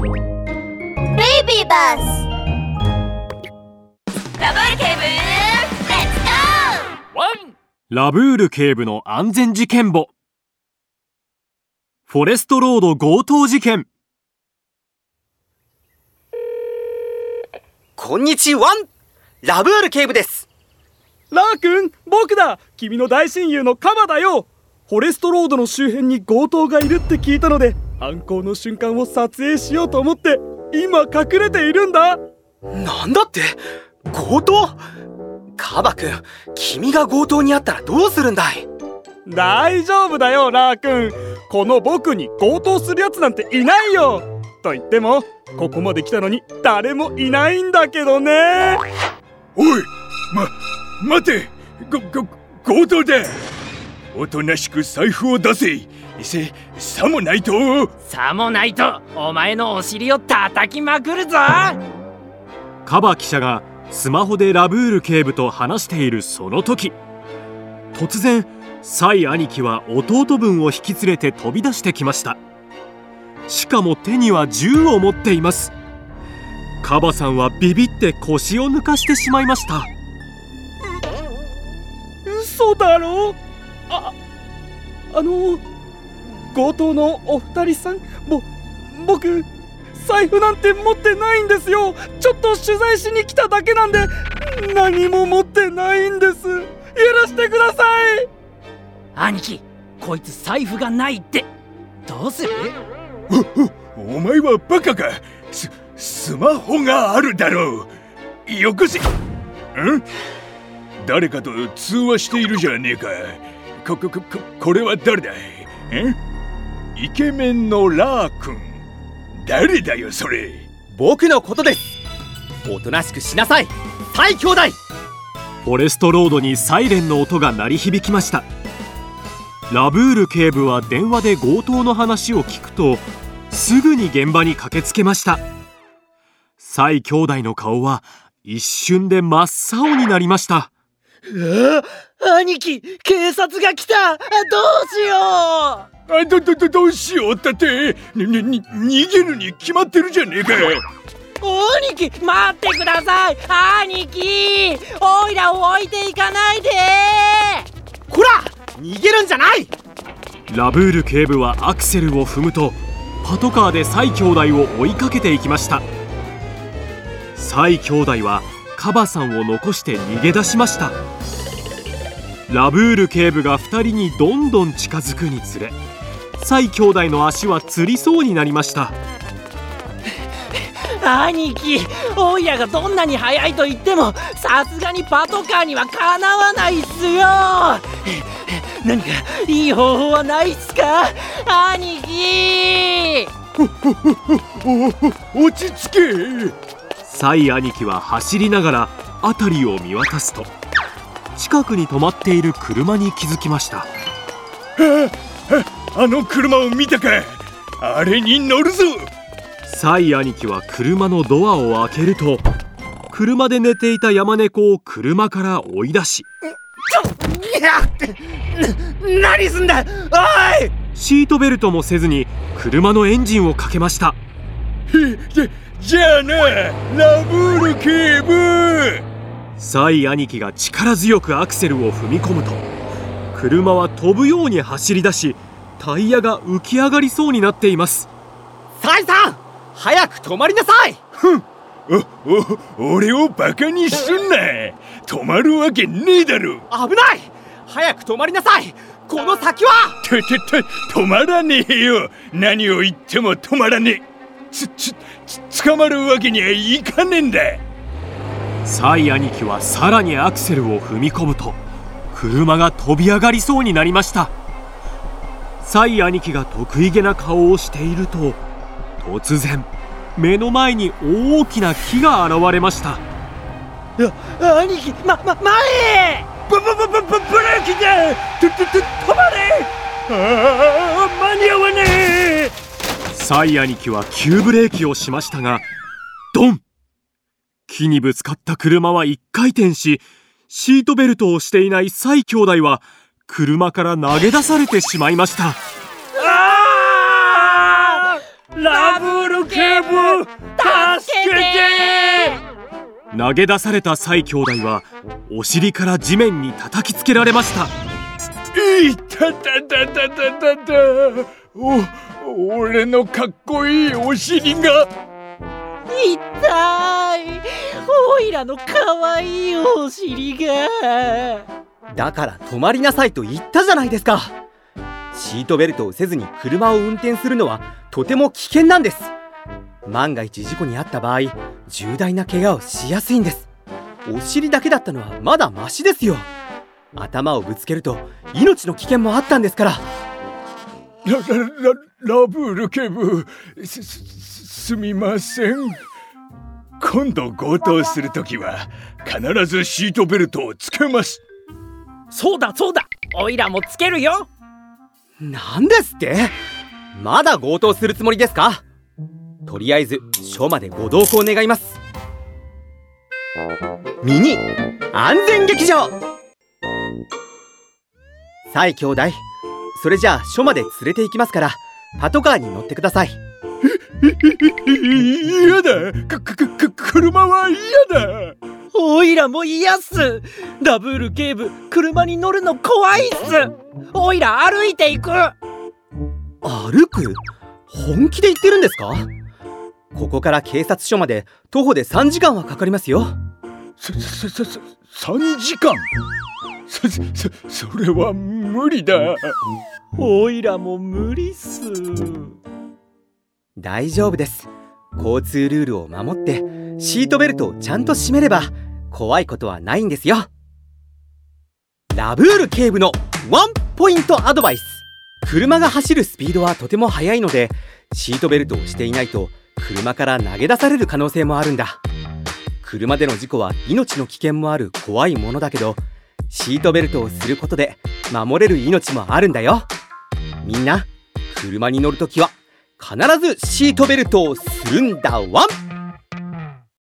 Baby bus. Labour警部、let's go. One. ラブール警部の安全事件簿。フォレストロード強盗事件。こんにちは、ラブール警部です。ラー君、僕だ。君の大親友のカバだよ。フォレストロードの周辺に強盗がいるって聞いたので、犯行の瞬間を撮影しようと思って今隠れているんだ。なんだって、強盗？カバ君、君が強盗にあったらどうするんだい？大丈夫だよラー君、この僕に強盗するやつなんていないよ。と言っても、ここまで来たのに誰もいないんだけどね。おい、待て、強盗だ。おとなしく財布を出せ。さもないと。さもないと、お前のお尻を叩きまくるぞ。カバ記者がスマホでラブール警部と話しているその時、突然サイ兄貴は弟分を引き連れて飛び出してきました。しかも手には銃を持っています。カバさんはビビって腰を抜かしてしまいました。嘘だろ。あの強盗のお二人さん、僕財布なんて持ってないんですよ。ちょっと取材しに来ただけなんで何も持ってないんです。許してください。兄貴、こいつ財布がないって。どうする？お前はバカか。スマホがあるだろう。よこせ。誰かと通話しているじゃねえか。これは誰だ？イケメンのラー君。誰だよそれ。僕のことです。おとなしくしなさい、サイ兄弟。フォレストロードにサイレンの音が鳴り響きました。ラブール警部は電話で強盗の話を聞くと、すぐに現場に駆けつけました。サイ兄弟の顔は一瞬で真っ青になりました。兄貴、警察が来た。どうしよう。どうしようだって、逃げるに決まってるじゃねえか。兄貴、待ってください。兄貴、オイラを置いていかないで。こら、逃げるんじゃない。ラブール警部はアクセルを踏むと、パトカーでサイ兄弟を追いかけていきました。サイ兄弟はカバさんを残して逃げ出しました。ラブール警部が2人にどんどん近づくにつれ、サイ兄弟の足はつりそうになりました。兄貴、オイラがどんなに速いと言っても、さすがにパトカーにはかなわないっすよ。何かいい方法はないっすか、兄貴。落ち着け。サイ兄貴は走りながら辺りを見渡すと、近くに止まっている車に気づきました。あの車を見たか。あれに乗るぞ。サイ兄貴は車のドアを開けると、車で寝ていた山猫を車から追い出し、何すんだおい。シートベルトもせずに車のエンジンをかけました。じゃあな、ラブール警部。サイ兄貴が力強くアクセルを踏み込むと、車は飛ぶように走り出し、タイヤが浮き上がりそうになっています。サイさん、早く止まりなさい。俺をバカにすんな。止まるわけねえだろ。危ない、早く止まりなさい。この先は止まらねえよ。何を言っても止まらねえ。捕まるわけにはいかねえんだ。サイ兄貴はさらにアクセルを踏み込むと、車が飛び上がりそうになりました。サイ兄貴が得意げな顔をしていると、突然目の前に大きな木が現れました。兄貴、前へ。ブレーキだ。止まれ。間に合わねえ。サイ兄貴は急ブレーキをしましたが、ドン！木にぶつかった車は一回転し、シートベルトをしていないサイ兄弟は車から投げ出されてしまいました。ラブール警部！助けて！投げ出された蔡兄弟はお尻から地面に叩きつけられました。いたたたたたたた。俺のかっこいいお尻が痛い。おいらのかわいいお尻が。だから止まりなさいと言ったじゃないですか。シートベルトをせずに車を運転するのはとても危険なんです。万が一事故に遭った場合、重大な怪我をしやすいんです。お尻だけだったのはまだマシですよ。頭をぶつけると命の危険もあったんですから。ラブル警部、すみません。今度強盗するときは必ずシートベルトをつけます。そうだそうだ、おいらもつけるよ。なんですって？まだ強盗するつもりですか？とりあえず署までご同行願います。ミニ安全劇場。蔡兄弟、それじゃあ署まで連れて行きますからパトカーに乗ってください。嫌だ、車は嫌だ。おいらも嫌っす。ダブル警部、車に乗るの怖いっす。おいら歩いていく。歩く？本気で言ってるんですか？ここから警察署まで徒歩で3時間はかかりますよ。3時間？それは無理だ。おいらも無理っす。大丈夫です。交通ルールを守ってシートベルトをちゃんと締めれば怖いことはないんですよ。ラブール警部のワンポイントアドバイス。車が走るスピードはとても速いので、シートベルトをしていないと車から投げ出される可能性もあるんだ。車での事故は命の危険もある怖いものだけど、シートベルトをすることで守れる命もあるんだよ。みんな、車に乗るときは必ずシートベルトをするんだワン。